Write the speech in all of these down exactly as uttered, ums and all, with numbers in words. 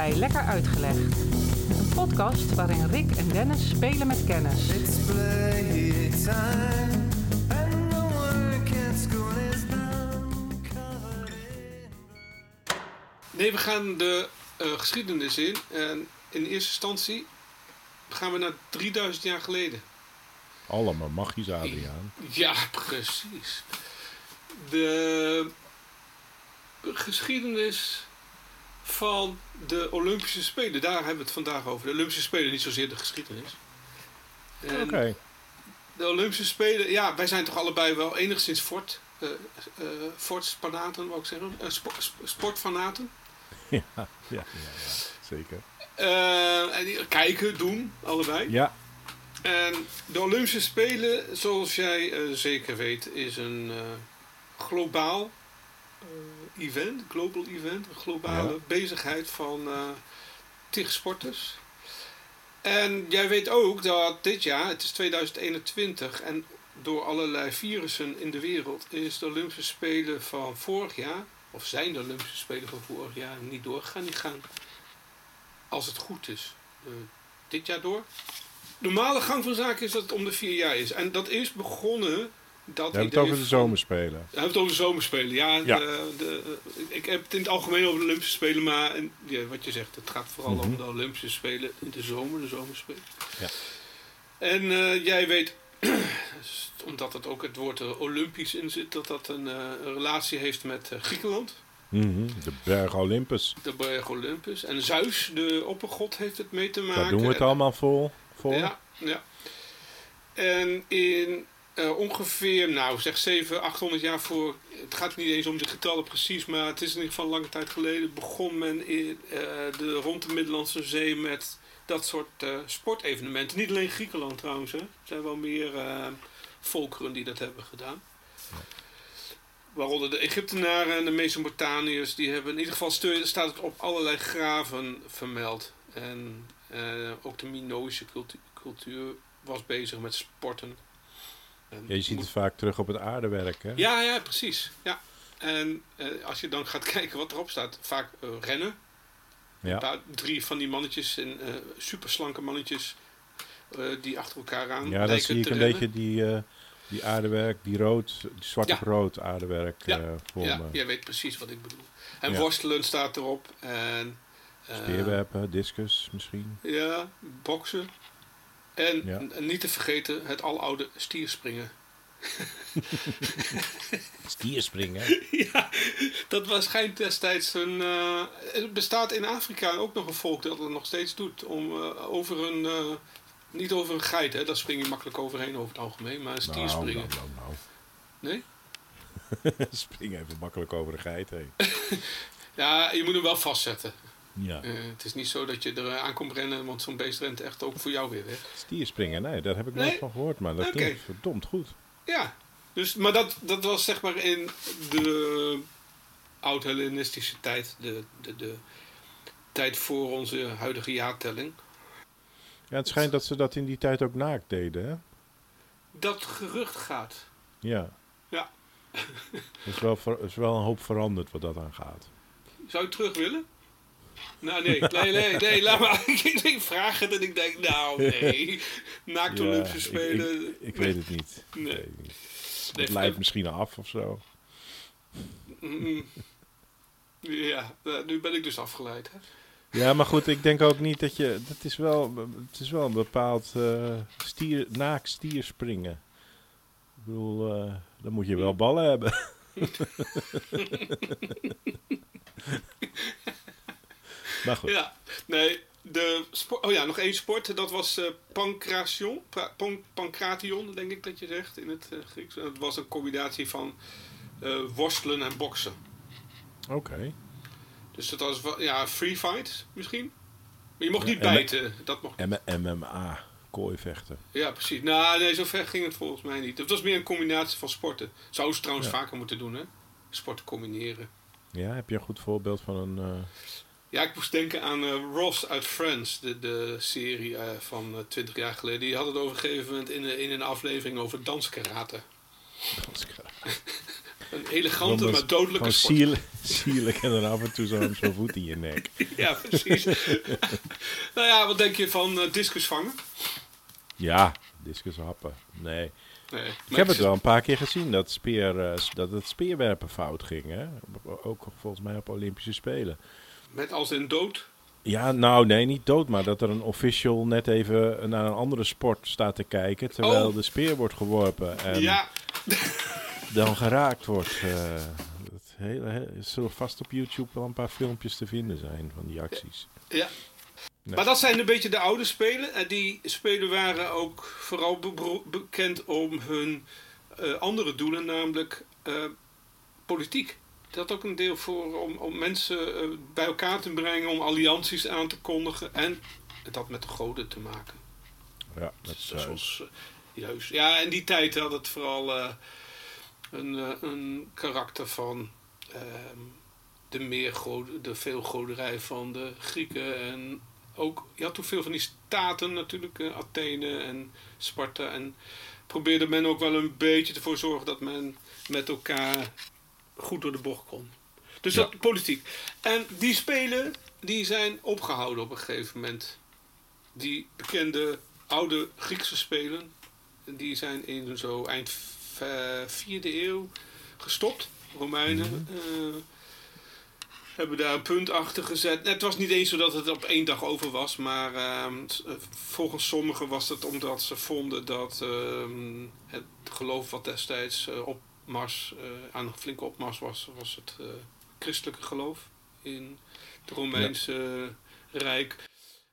bij Lekker Uitgelegd. Een podcast waarin Rick en Dennis spelen met kennis. Nee, we gaan de uh, geschiedenis in. En in eerste instantie gaan we naar drieduizend jaar geleden. Allemaal magisch, Adriaan. Ja, precies. De geschiedenis van de Olympische Spelen. Daar hebben we het vandaag over. De Olympische Spelen, niet zozeer de geschiedenis. Oké. Okay. De Olympische Spelen, ja, wij zijn toch allebei wel enigszins fort, uh, uh, fortspanaten, wou ik zeggen. Uh, spo- sportfanaten. Ja, ja, ja, ja, zeker. Uh, en die kijken, doen, allebei. Ja. En de Olympische Spelen, zoals jij uh, zeker weet, is een uh, globaal uh, event, global event, een globale ja. bezigheid van uh, tig sporters. En jij weet ook dat dit jaar, het is tweeduizend eenentwintig, en door allerlei virussen in de wereld is de Olympische Spelen van vorig jaar, of zijn de Olympische Spelen van vorig jaar niet doorgegaan, die gaan, als het goed is, uh, dit jaar door. Normale gang van zaken is dat het om de vier jaar is. En dat is begonnen... dat we hebben het over de zomerspelen. Van, we hebben het over de zomerspelen, ja. ja. De, de, ik heb het in het algemeen over de Olympische Spelen, maar en, ja, wat je zegt, het gaat vooral mm-hmm. om de Olympische Spelen in de zomer, de zomerspelen. Ja. En uh, jij weet, omdat het ook het woord uh, Olympisch in zit, dat dat een, uh, een relatie heeft met uh, Griekenland. Mm-hmm. De berg Olympus. De berg Olympus. En Zeus, de oppergod, heeft het mee te maken. Daar doen we het en, allemaal voor. Voor. Ja, ja. En in uh, ongeveer, nou zeg zevenhonderd, achthonderd jaar voor, het gaat niet eens om de getallen precies, maar het is in ieder geval lange tijd geleden, begon men in, uh, de, rond de Middellandse Zee met dat soort uh, sportevenementen. Niet alleen Griekenland trouwens, hè. Er zijn wel meer uh, volkeren die dat hebben gedaan. Waaronder de Egyptenaren en de Mesopotamiërs, die hebben in ieder geval, steun, staat het op allerlei graven vermeld. En... Uh, ook de Minoïsche cultu- cultuur was bezig met sporten. En ja, je ziet moet... het vaak terug op het aardewerk, hè? Ja, ja, precies. Ja. En uh, als je dan gaat kijken wat erop staat, vaak uh, rennen. Ja. Daar, drie van die mannetjes, en, uh, superslanke mannetjes, uh, die achter elkaar aan. Ja, dat zie ik een rennen. beetje die, uh, die aardewerk, die rood, die zwart op ja. rood aardewerk. Ja, uh, voor ja. Me. Jij weet precies wat ik bedoel. En ja. worstelen staat erop en... Speerwerpen, discus misschien. Ja, boksen. En, ja. en niet te vergeten het aloude stierspringen. Stierspringen? Ja, dat was schijnt destijds een... Uh, het bestaat in Afrika ook nog een volk dat het nog steeds doet. Om uh, over een... Uh, niet over een geit, hè. Daar spring je makkelijk overheen over het algemeen. Maar stierspringen. Nou, nou, nou, nou. Nee? Spring even makkelijk over een geit heen. Ja, je moet hem wel vastzetten. Ja. Uh, het is niet zo dat je er aan komt rennen, want zo'n beest rent echt ook voor jou weer weg. Stierspringen, nee, daar heb ik nee? nooit van gehoord, maar dat okay. klinkt verdomd goed. Ja, dus, maar dat, dat was zeg maar in de oud-Hellenistische tijd, de, de, de tijd voor onze huidige jaartelling. Ja, het schijnt dat ze dat in die tijd ook naakt deden, hè? Dat gerucht gaat. Ja. Ja. Er is wel, ver, is wel een hoop veranderd wat dat aan gaat. Zou je terug willen? Nou nee, nee, nee, nee, laat maar. Ik vraag het en ik denk, nou nee, naakt ja, Olympische Spelen. Ik, ik, ik weet het niet. Nee. Nee. Het nee, leidt nee. misschien af of zo. Ja, nu ben ik dus afgeleid. Hè? Ja, maar goed, ik denk ook niet dat je... Dat is wel, het is wel een bepaald uh, stier, naakt stierspringen. Ik bedoel, uh, dan moet je wel ballen hebben. Maar goed. Ja, nee, de sport, oh ja, nog één sport. Dat was uh, pancration, pra, pan, pancration, denk ik dat je zegt in het uh, Grieks. Dat was een combinatie van uh, worstelen en boksen. Oké. Okay. Dus dat was, ja, free fight misschien. Maar je mocht ja, niet M- bijten. Dat mocht niet. M- MMA, kooivechten. Ja, precies. Nou, nee, zo ver ging het volgens mij niet. Het was meer een combinatie van sporten. Zouden ze trouwens ja. vaker moeten doen, hè? Sporten combineren. Ja, heb je een goed voorbeeld van een... Uh... Ja, ik moest denken aan uh, Ross uit Friends, de, de serie uh, van uh, twintig jaar geleden. Die had het op een gegeven moment in, in een aflevering over danskarate. Danskarate. Een elegante, maar dodelijke sport. Sierlijk, sierlijk en dan af en toe zo'n zo voet in je nek. Ja, precies. Nou ja, wat denk je van uh, discus vangen? Ja, discus happen. Nee. nee ik heb het wel een paar keer gezien dat, speer, uh, dat het speerwerpen fout ging. Hè? Ook volgens mij op Olympische Spelen. Met als in dood? Ja, nou nee, niet dood, maar dat er een official net even naar een andere sport staat te kijken, terwijl oh. de speer wordt geworpen en ja. dan geraakt wordt. Uh, dat hele, hele, zullen vast op YouTube wel een paar filmpjes te vinden zijn van die acties. Ja. Nee. Maar dat zijn een beetje de oude spelen. En die spelen waren ook vooral be- bekend om hun uh, andere doelen, namelijk uh, politiek. Dat ook een deel voor om, om mensen uh, bij elkaar te brengen, om allianties aan te kondigen en dat met de goden te maken. Ja, dat is juist. Uh, juist. Ja, in die tijd had het vooral uh, een, uh, een karakter van uh, de, meergode, de veelgoderij van de Grieken. En ook, je had toen veel van die staten natuurlijk, uh, Athene en Sparta. En probeerde men ook wel een beetje ervoor zorgen dat men met elkaar goed door de bocht kon. Dus ja. dat politiek. En die spelen, die zijn opgehouden op een gegeven moment. Die bekende oude Griekse spelen, die zijn in zo eind vierde eeuw gestopt. Romeinen mm-hmm. uh, hebben daar een punt achter gezet. Het was niet eens zo dat het op één dag over was, maar uh, volgens sommigen was het omdat ze vonden dat uh, het geloof wat destijds uh, op Mars, uh, aan een flinke opmars was, was het uh, christelijke geloof in het Romeinse ja. Rijk.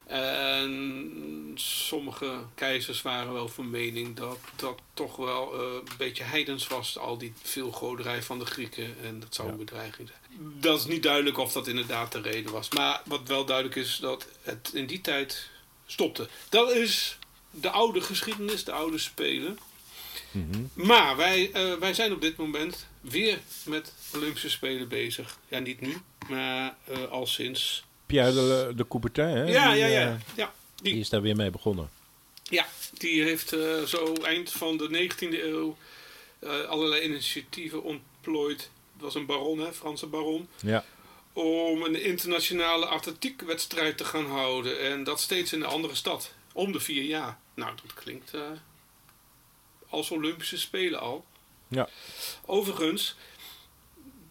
En sommige keizers waren wel van mening dat dat toch wel uh, een beetje heidens was, al die veelgoderij van de Grieken, en dat zou een ja. bedreiging zijn. Dat is niet duidelijk of dat inderdaad de reden was. Maar wat wel duidelijk is, dat het in die tijd stopte. Dat is de oude geschiedenis, de oude spelen. Mm-hmm. Maar wij, uh, wij zijn op dit moment weer met Olympische Spelen bezig. Ja, niet nu, maar uh, al sinds... Pierre de, de Coubertin, hè? Ja, die, ja, ja. Uh, ja die. die is daar weer mee begonnen. Ja, die heeft uh, zo eind van de negentiende eeuw uh, allerlei initiatieven ontplooid. Dat was een baron, hè, Franse baron. Ja. Om een internationale atletiekwedstrijd te gaan houden. En dat steeds in een andere stad. Om de vier jaar. Nou, dat klinkt... Uh, als Olympische Spelen al. Ja. Overigens,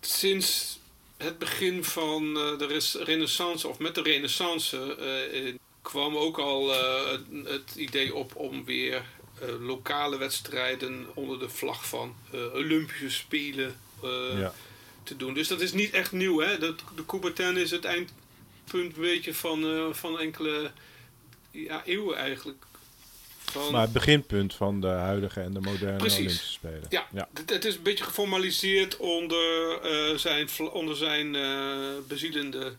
sinds het begin van de Renaissance, of met de Renaissance, eh, kwam ook al eh, het, het idee op om weer eh, lokale wedstrijden onder de vlag van eh, Olympische Spelen eh, ja. te doen. Dus dat is niet echt nieuw, hè? De, de Coubertin is het eindpunt, weet je, van, uh, van enkele ja, eeuwen eigenlijk. Van... Maar het beginpunt van de huidige en de moderne Precies. Olympische Spelen. Ja, ja. Het, het is een beetje geformaliseerd onder uh, zijn, onder zijn uh, bezielende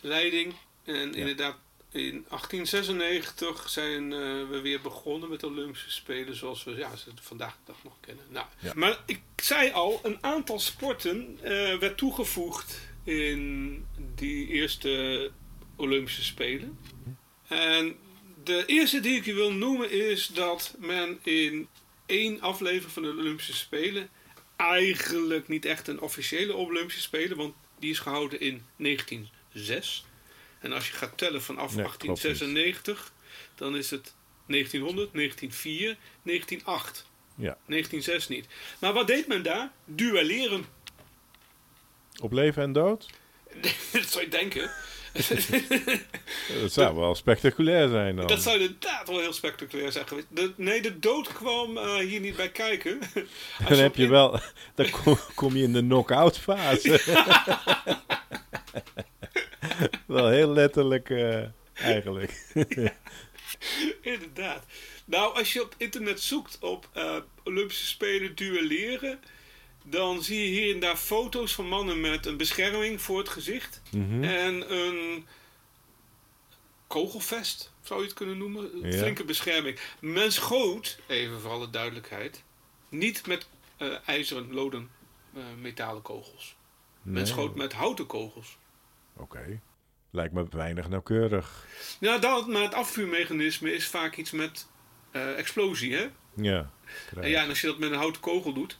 leiding. En ja. inderdaad, in achttien zesennegentig zijn uh, we weer begonnen met de Olympische Spelen zoals we ja, ze vandaag de dag nog kennen. Nou, ja. Maar ik zei al, een aantal sporten uh, werd toegevoegd in die eerste Olympische Spelen. En... De eerste die ik je wil noemen is dat men in één aflevering van de Olympische Spelen, eigenlijk niet echt een officiële Olympische Spelen, want die is gehouden in negentienzes. En als je gaat tellen vanaf nee, achttien zesennegentig, dan is het negentienhonderd, negentienvier, negentienacht. Ja. negentienzes niet. Maar wat deed men daar? Duelleren. Op leven en dood? Dat zou je denken. Dat zou de, wel spectaculair zijn dan. Dat zou inderdaad wel heel spectaculair zijn geweest. De, nee, de dood kwam uh, hier niet bij kijken. Als dan heb je in... wel... Dan kom, kom je in de knock-out fase. Ja. Wel heel letterlijk uh, eigenlijk. Ja, inderdaad. Nou, als je op internet zoekt op uh, Olympische Spelen duelleren... Dan zie je hier en daar foto's van mannen met een bescherming voor het gezicht. Mm-hmm. En een kogelvest, zou je het kunnen noemen. Een ja. flinke bescherming. Men schoot, even voor alle duidelijkheid, niet met uh, ijzeren, loden, uh, metalen kogels. Nee. Men schoot met houten kogels. Oké. Okay. Lijkt me weinig nauwkeurig. Ja, dat, maar het afvuurmechanisme is vaak iets met uh, explosie, hè? Ja. En ja, en als je dat met een houten kogel doet,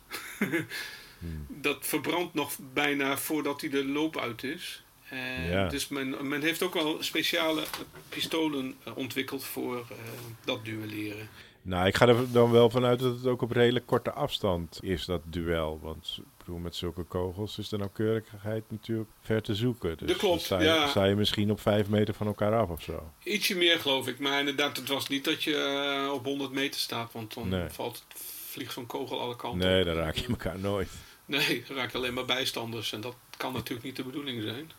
Hmm. Dat verbrandt nog bijna voordat hij de loop uit is. Uh, ja. Dus men, men heeft ook wel speciale pistolen ontwikkeld voor uh, dat duelleren. Nou, ik ga er dan wel vanuit dat het ook op redelijk korte afstand is, dat duel. Want ik bedoel, met zulke kogels is de nauwkeurigheid natuurlijk ver te zoeken. Dus dat klopt, sta je, ja. sta je misschien op vijf meter van elkaar af of zo. Ietsje meer, geloof ik. Maar inderdaad, het was niet dat je uh, op honderd meter staat. Want dan nee. valt, vliegt zo'n kogel alle kanten. Nee, dan raak je elkaar nooit. Nee, dan raak je alleen maar bijstanders. En dat kan natuurlijk niet de bedoeling zijn.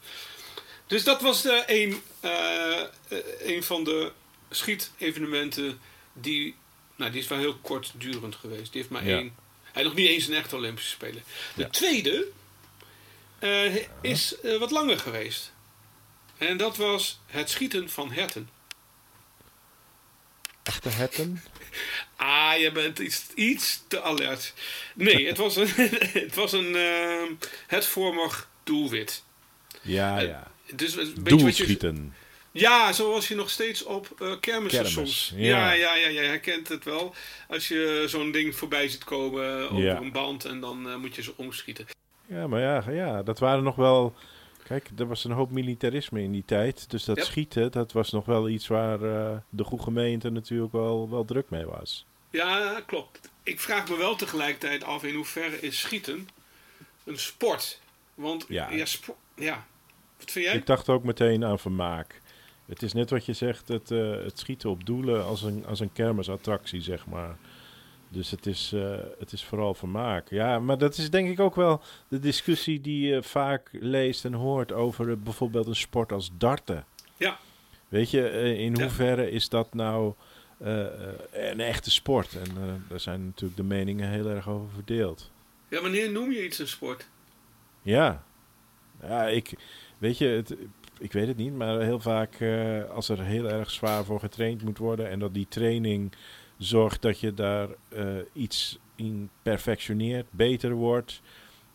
Dus dat was uh, een, uh, een van de schietevenementen die... Nou, die is wel heel kortdurend geweest. Die heeft maar ja. één... Hij nog niet eens een echte Olympische Spelen. De ja. tweede uh, ja. is uh, wat langer geweest. En dat was het schieten van herten. Echte herten? Ah, je bent iets, iets te alert. Nee, het was een, het, was een uh, hetvormig doelwit. Ja, uh, ja. Dus een doelschieten. Ja, zoals je nog steeds op uh, kermissen Kermis, soms. Ja. Ja, ja, ja, ja, jij kent het wel. Als je zo'n ding voorbij ziet komen over ja. een band en dan uh, moet je ze omschieten. Ja, maar ja, ja, dat waren nog wel... Kijk, er was een hoop militarisme in die tijd. Dus dat ja. schieten, dat was nog wel iets waar uh, de goede gemeente natuurlijk wel, wel druk mee was. Ja, klopt. Ik vraag me wel tegelijkertijd af in hoeverre is schieten een sport. Want ja, ja, spo- ja. Wat vind jij? Ik dacht ook meteen aan vermaak. Het is net wat je zegt, het, uh, het schieten op doelen als een, als een kermisattractie, zeg maar. Dus het is, uh, het is vooral vermaak. Ja, maar dat is denk ik ook wel de discussie die je vaak leest en hoort over uh, bijvoorbeeld een sport als darten. Ja. Weet je, uh, in ja. hoeverre is dat nou uh, een echte sport? En uh, daar zijn natuurlijk de meningen heel erg over verdeeld. Ja, wanneer noem je iets een sport? Ja. Ja, ik... Weet je, het... Ik weet het niet, maar heel vaak uh, als er heel erg zwaar voor getraind moet worden... en dat die training zorgt dat je daar uh, iets in perfectioneert, beter wordt...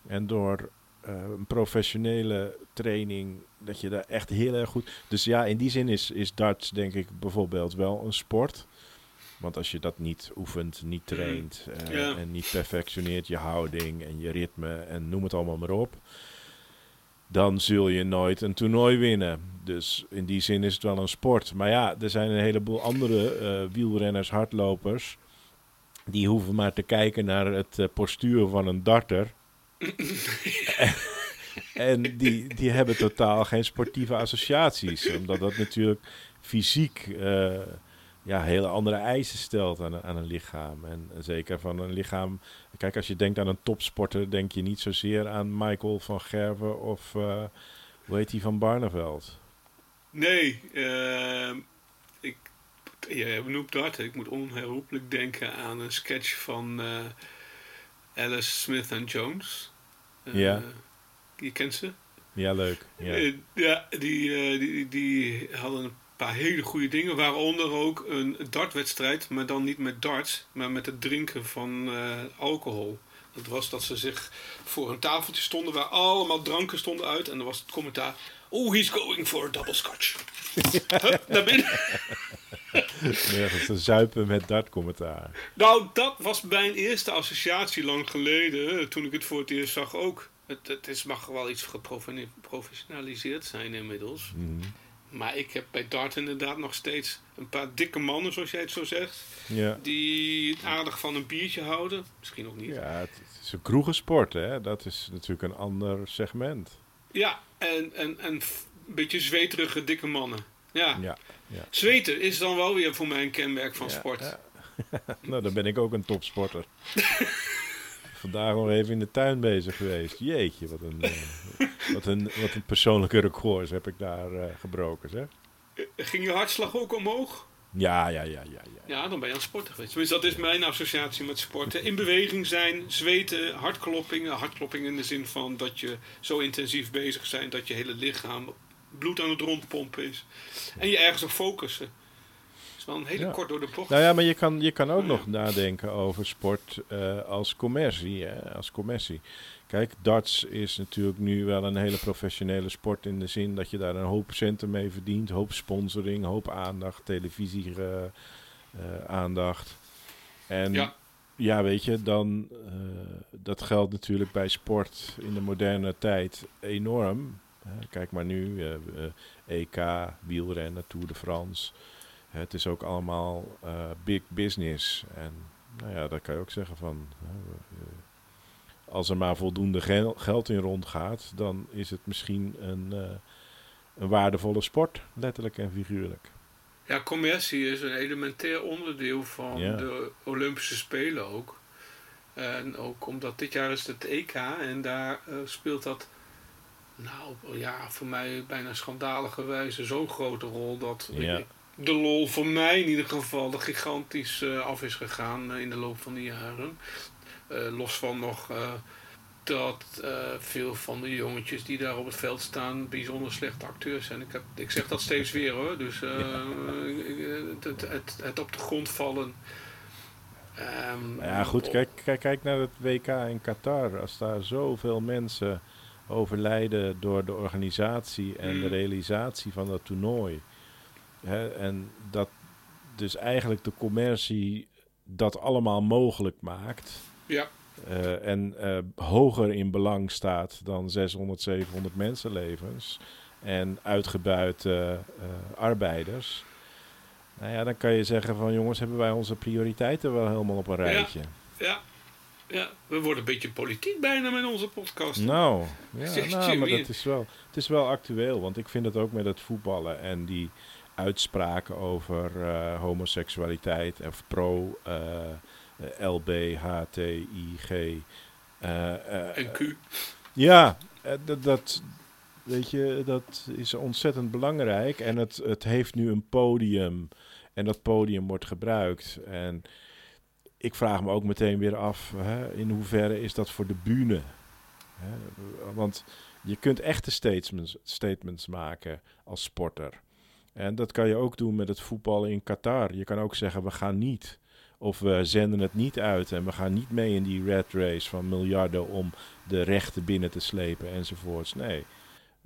en door uh, een professionele training dat je daar echt heel erg goed... Dus ja, in die zin is, is darts denk ik bijvoorbeeld wel een sport. Want als je dat niet oefent, niet traint uh, ja. en niet perfectioneert... je houding en je ritme en noem het allemaal maar op... dan zul je nooit een toernooi winnen. Dus in die zin is het wel een sport. Maar ja, er zijn een heleboel andere uh, wielrenners, hardlopers... die hoeven maar te kijken naar het uh, postuur van een darter. En die, die hebben totaal geen sportieve associaties. Omdat dat natuurlijk fysiek uh, ja, hele andere eisen stelt aan, aan een lichaam. En zeker van een lichaam... Kijk, als je denkt aan een topsporter, denk je niet zozeer aan Michael van Gerwen of, uh, hoe heet hij, van Barneveld? Nee, uh, ik ja, noemt dat. Ik moet onherroepelijk denken aan een sketch van uh, Alice Smith and Jones. Uh, ja. Je kent ze? Ja, leuk. Ja, uh, ja die, uh, die, die hadden een paar hele goede dingen, waaronder ook een dartwedstrijd, maar dan niet met darts, maar met het drinken van uh, alcohol. Dat was dat ze zich voor een tafeltje stonden waar allemaal dranken stonden uit en dan was het commentaar: "Oh, he's going for a double scotch." Hup, naar binnen. Ja, dat is een zuipen met dartcommentaar. Nou, dat was mijn eerste associatie lang geleden, toen ik het voor het eerst zag ook. Het, het is, mag wel iets geprofessionaliseerd zijn inmiddels. Mm. Maar ik heb bij dart inderdaad nog steeds een paar dikke mannen, zoals jij het zo zegt. Ja. Die het aardig van een biertje houden. Misschien ook niet. Ja, het, het is een kroegensport, hè. Dat is natuurlijk een ander segment. Ja, en, en, en een beetje zweterige dikke mannen. Ja. Ja, ja. Zweten is dan wel weer voor mij een kenmerk van ja, sport. Ja. Nou, dan ben ik ook een topsporter. Vandaag nog even in de tuin bezig geweest. Jeetje, wat een, uh, wat een, wat een persoonlijke records heb ik daar uh, gebroken, zeg. Ging je hartslag ook omhoog? Ja, ja, ja, ja. Ja, ja, dan ben je aan het sporten geweest. Tenminste, dat is mijn associatie met sporten. In beweging zijn, zweten, hartkloppingen. Hartkloppingen in de zin van dat je zo intensief bezig bent... dat je hele lichaam bloed aan het rondpompen is. En je ergens op focussen. Wel een hele ja. kort door de bocht. Nou ja, maar je kan, je kan ook ja. nog nadenken over sport uh, als commercie, hè? Als commercie. Kijk, darts is natuurlijk nu wel een hele professionele sport in de zin dat je daar een hoop centen mee verdient. Hoop sponsoring, hoop aandacht, televisie uh, uh, aandacht. En ja. Ja, weet je, dan uh, dat geldt natuurlijk bij sport in de moderne tijd enorm. Uh, kijk maar nu, uh, uh, E K, wielrennen, Tour de France. Uh, het is ook allemaal uh, big business. En nou ja, daar kan je ook zeggen van... Uh, uh, als er maar voldoende gel- geld in rondgaat, dan is het misschien een, uh, een waardevolle sport, letterlijk en figuurlijk. Ja, commercie is een elementair onderdeel van ja. de Olympische Spelen ook. En ook omdat dit jaar is het E K en daar uh, speelt dat, nou ja, voor mij bijna schandalige wijze zo'n grote rol dat ja. ik, de lol voor mij in ieder geval gigantisch uh, af is gegaan uh, in de loop van de jaren. Uh, los van nog uh, dat uh, veel van de jongetjes die daar op het veld staan bijzonder slechte acteurs zijn. Ik, heb, ik zeg dat steeds weer hoor, dus uh, ja. het, het, het op de grond vallen. Um, ja goed, kijk, kijk, kijk naar het W K in Qatar. Als daar zoveel mensen overlijden door de organisatie en mm. de realisatie van dat toernooi. Hè, en dat dus eigenlijk de commercie dat allemaal mogelijk maakt... Ja. Uh, en uh, hoger in belang staat dan zeshonderd, zevenhonderd mensenlevens en uitgebuite uh, uh, arbeiders. Nou ja, dan kan je zeggen van jongens, hebben wij onze prioriteiten wel helemaal op een rijtje. Ja, ja, ja. We worden een beetje politiek bijna met onze podcast. Nou, ja, nou maar dat is wel, het is wel actueel, want ik vind het ook met het voetballen en die uitspraken over uh, homoseksualiteit of pro... Uh, L B H T I G uh, uh, en Q. Ja, dat, dat, weet je, dat is ontzettend belangrijk. En het, het heeft nu een podium. En dat podium wordt gebruikt. En ik vraag me ook meteen weer af... Hè, in hoeverre is dat voor de bühne? Hè, want je kunt echte statements, statements maken als sporter. En dat kan je ook doen met het voetballen in Qatar. Je kan ook zeggen, we gaan niet... Of we zenden het niet uit en we gaan niet mee in die rat race van miljarden om de rechten binnen te slepen enzovoorts. Nee.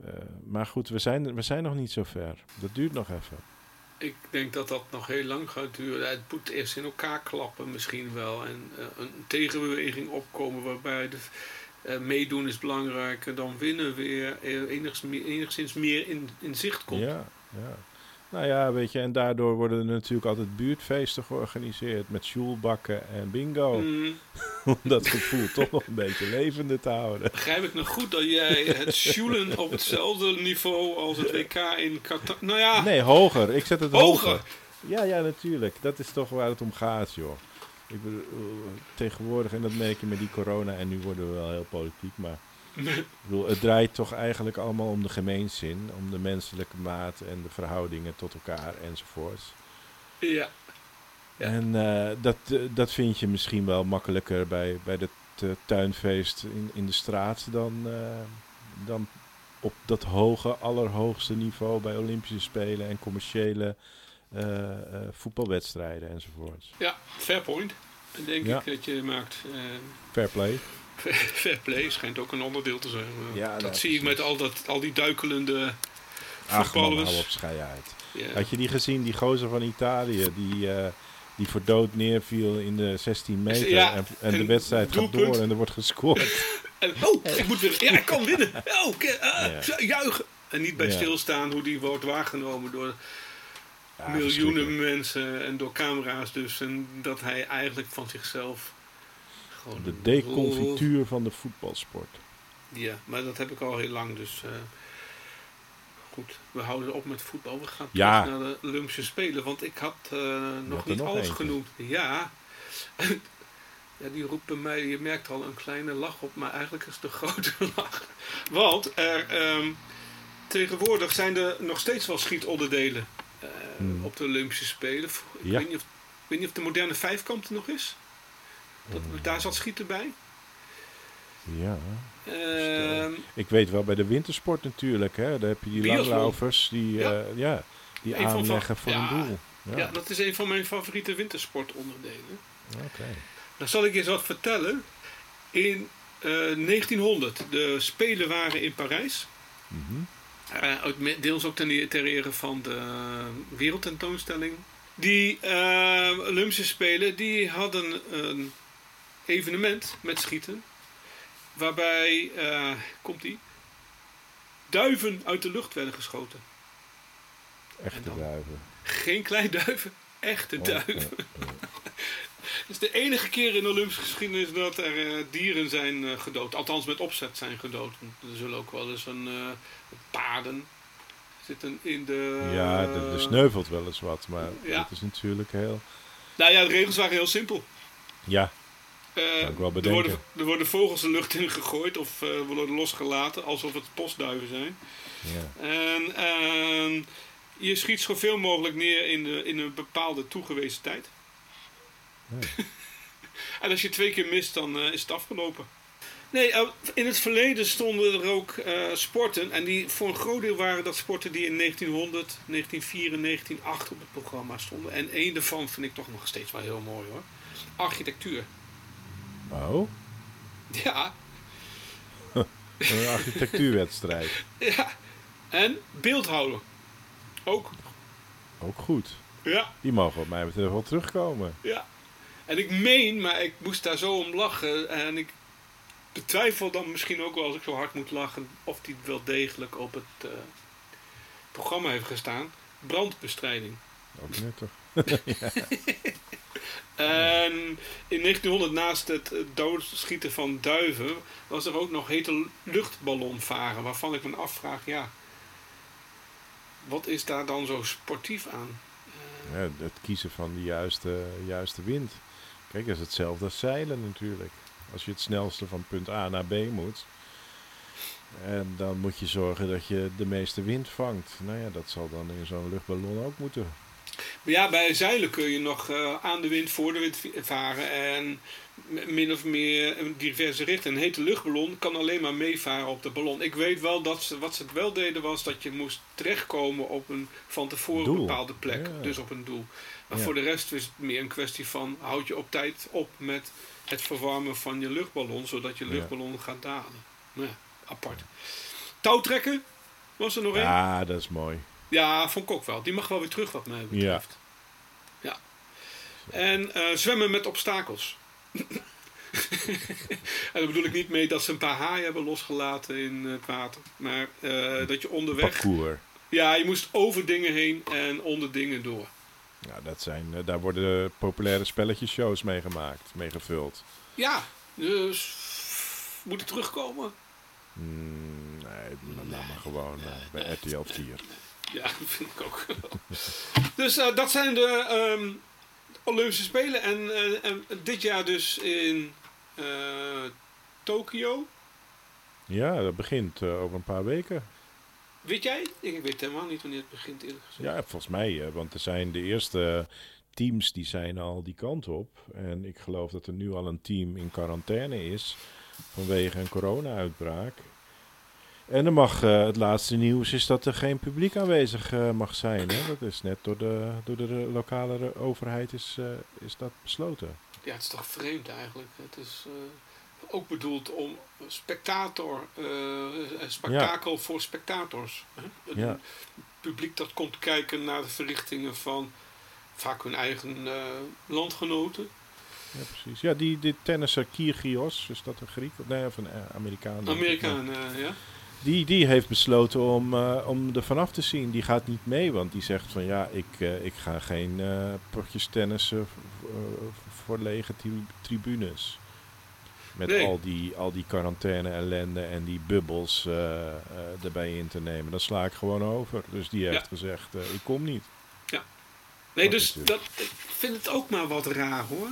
Uh, maar goed, we zijn, we zijn nog niet zo ver. Dat duurt nog even. Ik denk dat dat nog heel lang gaat duren. Het moet eerst in elkaar klappen misschien wel. En uh, een tegenbeweging opkomen waarbij de, uh, meedoen is belangrijker dan winnen weer enigszins, enigszins meer in, in zicht komt. Ja, ja. Nou ja, weet je, en daardoor worden er natuurlijk altijd buurtfeesten georganiseerd met sjoelbakken en bingo. Mm. Om dat gevoel toch nog een beetje levende te houden. Begrijp ik nog goed dat jij het sjoelen op hetzelfde niveau als het W K in Qatar... Nou ja... Nee, hoger. Ik zet het hoger. hoger. Ja, ja, natuurlijk. Dat is toch waar het om gaat, joh. Ik bedoel, tegenwoordig, en dat merk je met die corona, en nu worden we wel heel politiek, maar... Ik bedoel, het draait toch eigenlijk allemaal om de gemeenzin, om de menselijke maat en de verhoudingen tot elkaar enzovoort. Ja. ja. En uh, dat, uh, dat vind je misschien wel makkelijker bij, bij het uh, tuinfeest in, in de straat dan, uh, dan op dat hoge, allerhoogste niveau bij Olympische Spelen en commerciële uh, uh, voetbalwedstrijden enzovoort. Ja, fair point. Denk ja. ik dat je maakt. Uh... Fair play. Fair play schijnt ook een onderdeel te zijn. Ja, dat, dat zie precies. ik met al, dat, al die duikelende voetballers. Ach, man, hou op, schei uit. Yeah. Had je die gezien, die gozer van Italië, die, uh, die voor dood neerviel in de zestien meter ja, en, en, en de wedstrijd doelpunt. gaat door en er wordt gescoord. en, oh, ik moet winnen. Ja, ik kan winnen. Oh, okay, uh, yeah. Juichen. En niet bij yeah. stilstaan hoe die wordt waargenomen door... Ja, miljoenen mensen en door camera's dus. En dat hij eigenlijk van zichzelf... gewoon de deconfituur rol... van de voetbalsport. Ja, maar dat heb ik al heel lang. Dus uh, goed, we houden op met voetbal. We gaan ja. terug naar de Olympische Spelen. Want ik had uh, nog had niet nog alles eentje. genoemd. Ja. ja, die roept bij mij, je merkt al een kleine lach op. Maar eigenlijk is het een grote lach. Want er, um, tegenwoordig zijn er nog steeds wel schietonderdelen. Uh, hmm. Op de Olympische Spelen. Ik ja. weet, niet of, weet niet of de moderne vijfkamp er nog is. Dat, hmm. Daar zat schieten bij. Ja. Uh, ik weet wel bij de wintersport natuurlijk. Hè. Daar heb je die biosloop. langlaufers die, ja. Uh, ja, die aanleggen voor ja. een doel. Ja. ja, dat is een van mijn favoriete wintersportonderdelen. Oké. Okay. Dan zal ik eens wat vertellen. In uh, negentienhonderd, de Spelen waren in Parijs. Mm-hmm. Uh, deels ook ten, ter ere van de uh, wereldtentoonstelling. Die uh, Olympische Spelen die hadden een evenement met schieten. Waarbij, uh, komt die, duiven uit de lucht werden geschoten. Echte duiven. Geen klein duiven, echte oh, duiven. Uh, uh. Het is de enige keer in de Olympische geschiedenis dat er uh, dieren zijn uh, gedood. Althans met opzet zijn gedood. Er zullen ook wel eens een uh, paden zitten in de... Uh, ja, er sneuvelt wel eens wat, maar ja. Dat is natuurlijk heel... Nou ja, de regels waren heel simpel. Ja, uh, kan ik wel bedenken. Er worden, er worden vogels de lucht in gegooid of uh, worden losgelaten alsof het postduiven zijn. Ja. En uh, je schiet zoveel mogelijk neer in, de, in een bepaalde toegewezen tijd. Ja. En als je twee keer mist, dan uh, is het afgelopen. Nee, uh, in het verleden stonden er ook uh, sporten. En die voor een groot deel waren dat sporten die in negentienhonderd, negentien vier en negentien acht op het programma stonden. En één daarvan vind ik toch nog steeds wel heel mooi hoor. Architectuur. Oh? Ja. Een architectuurwedstrijd. Ja. En beeldhouden. Ook. Ook goed. Ja. Die mogen op mij betreft wel terugkomen. Ja. En ik meen, maar ik moest daar zo om lachen. En ik betwijfel dan misschien ook wel, als ik zo hard moet lachen, of die wel degelijk op het uh, programma heeft gestaan. Brandbestrijding. Ook nuttig. Ja. En in negentienhonderd, naast het doodschieten van duiven, was er ook nog hete luchtballonvaren. Waarvan ik me afvraag, ja, wat is daar dan zo sportief aan? Ja, het kiezen van de juiste, juiste wind. Kijk, dat is hetzelfde als zeilen natuurlijk. Als je het snelste van punt A naar B moet. En dan moet je zorgen dat je de meeste wind vangt. Nou ja, dat zal dan in zo'n luchtballon ook moeten. Ja, bij zeilen kun je nog uh, aan de wind, voor de wind varen. En min of meer een diverse richting. Een hete luchtballon kan alleen maar meevaren op de ballon. Ik weet wel dat ze, wat ze wel deden was dat je moest terechtkomen op een van tevoren doel. Bepaalde plek. Ja. Dus op een doel. Maar ja. Voor de rest is het meer een kwestie van, houd je op tijd op met het verwarmen van je luchtballon. Zodat je luchtballon ja. gaat dalen. Ja, apart. Touwtrekken was er nog één. Ja, een? Dat is mooi. Ja, vond ik ook wel. Die mag wel weer terug wat mij betreft. Ja. ja. En uh, zwemmen met obstakels. En daar bedoel ik niet mee dat ze een paar haaien hebben losgelaten in het water. Maar uh, dat je onderweg... Parcours. Ja, je moest over dingen heen en onder dingen door. Ja, dat zijn, uh, daar worden populaire spelletjeshows mee gemaakt, mee gevuld. Ja, dus moet het terugkomen? Mm, nee, laat maar nee, gewoon nee, bij nee, R T L vier. Nee, nee. Ja, dat vind ik ook. Dus uh, dat zijn de um, Olympische Spelen. En, uh, en dit jaar dus in uh, Tokio. Ja, dat begint uh, over een paar weken. Weet jij? Ik weet helemaal niet wanneer het begint, eerlijk gezegd. Ja, volgens mij. Uh, want er zijn de eerste teams die zijn al die kant op. En ik geloof dat er nu al een team in quarantaine is vanwege een corona-uitbraak. En er mag, uh, het laatste nieuws is dat er geen publiek aanwezig uh, mag zijn. Hè? Dat is net door de, door de lokale overheid is, uh, is dat besloten. Ja, het is toch vreemd eigenlijk. Het is uh, ook bedoeld om spectator, uh, spektakel ja. voor spectators. Hè? Ja. Publiek dat komt kijken naar de verrichtingen van vaak hun eigen uh, landgenoten. Ja, precies. Ja, die, die tennisser Kyrgios, is dat een Griek? Nee, of een Amerikaan. Amerikaan, uh, ja. Die, die heeft besloten om, uh, om er vanaf te zien. Die gaat niet mee, want die zegt van ja, ik, uh, ik ga geen uh, potjes tennissen voor, uh, voor lege tribunes. Met nee. al die, al die quarantaine ellende en die bubbels uh, uh, erbij in te nemen. Dat sla ik gewoon over. Dus die heeft ja. gezegd, uh, ik kom niet. Ja. Nee, dat dus dat, ik vind het ook maar wat raar hoor.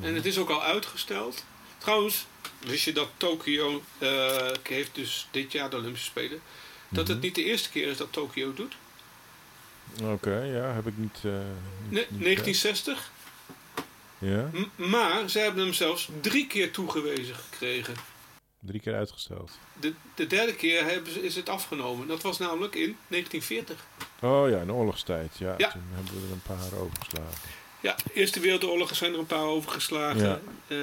Ja. En het is ook al uitgesteld. Trouwens, wist je dat Tokio uh, heeft dus dit jaar de Olympische Spelen, dat mm-hmm. het niet de eerste keer is dat Tokio doet? Oké, okay, ja, heb ik niet... Uh, niet nee, negentien zestig. Ja. M- maar ze hebben hem zelfs drie keer toegewezen gekregen. Drie keer uitgesteld. De, de derde keer hebben ze, is het afgenomen. Dat was namelijk in negentien veertig. Oh ja, in de oorlogstijd. Ja, ja. Toen hebben we er een paar overgeslagen. Ja, Eerste Wereldoorlog zijn er een paar overgeslagen. Ja.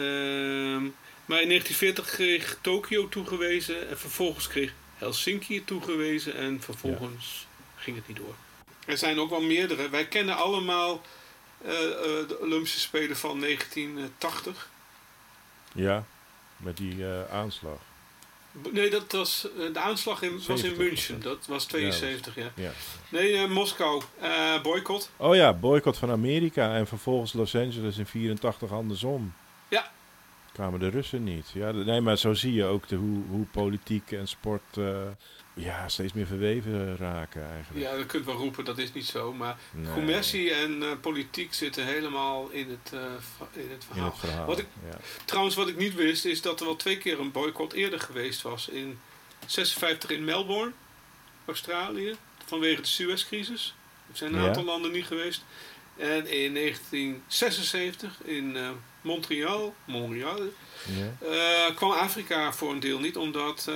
Uh, maar in negentien veertig kreeg Tokio toegewezen. En vervolgens kreeg Helsinki toegewezen. En vervolgens ja. ging het niet door. Er zijn ook wel meerdere. Wij kennen allemaal uh, uh, de Olympische Spelen van negentien tachtig. Ja, met die uh, aanslag. Nee, dat was, de aanslag in, was in München. Dat was tweeënzeventig, ja. ja. Nee, uh, Moskou. Uh, boycott. Oh ja, boycott van Amerika. En vervolgens Los Angeles in vierentachtig andersom. Ja. Kwamen de Russen niet. Ja, nee, maar zo zie je ook de, hoe, hoe politiek en sport uh, ja, steeds meer verweven raken eigenlijk. Ja, je kunt wel roepen, dat is niet zo. Maar nee. commercie en uh, politiek zitten helemaal in het, uh, in het verhaal. In het verhaal wat ik, ja. Trouwens, wat ik niet wist, is dat er wel twee keer een boycott eerder geweest was. In zesenvijftig in Melbourne, Australië, vanwege de Suez-crisis. Er zijn een ja. aantal landen niet geweest. En in negentien zesenzeventig in uh, Montréal, Montréal yeah. uh, kwam Afrika voor een deel niet, omdat uh,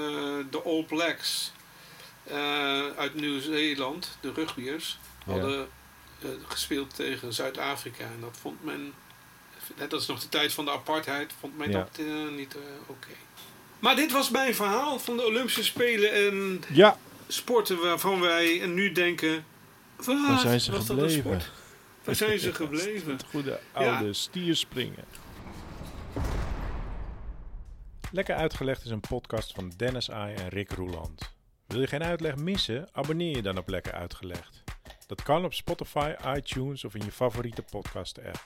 de All Blacks uh, uit Nieuw-Zeeland, de rugbyers, yeah. hadden uh, gespeeld tegen Zuid-Afrika. En dat vond men, dat is nog de tijd van de apartheid, vond men yeah. dat uh, niet uh, oké. Okay. Maar dit was mijn verhaal van de Olympische Spelen en ja. sporten waarvan wij nu denken, wat, waar zijn ze was gebleven? Dat een sport? Waar zijn ze gebleven? Het goede oude ja. stierspringen. Lekker Uitgelegd is een podcast van Dennis Aai en Rick Roeland. Wil je geen uitleg missen? Abonneer je dan op Lekker Uitgelegd. Dat kan op Spotify, iTunes of in je favoriete podcast-app.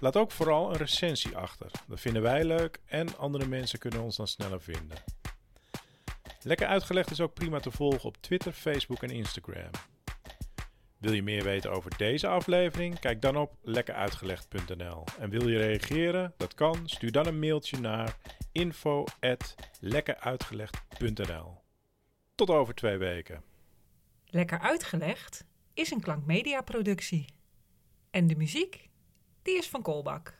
Laat ook vooral een recensie achter. Dat vinden wij leuk en andere mensen kunnen ons dan sneller vinden. Lekker Uitgelegd is ook prima te volgen op Twitter, Facebook en Instagram. Wil je meer weten over deze aflevering? Kijk dan op lekker uitgelegd punt n l. En wil je reageren? Dat kan. Stuur dan een mailtje naar info at lekker uitgelegd punt n l. Tot over twee weken. Lekker Uitgelegd is een klankmedia productie. En de muziek, die is van Kolbak.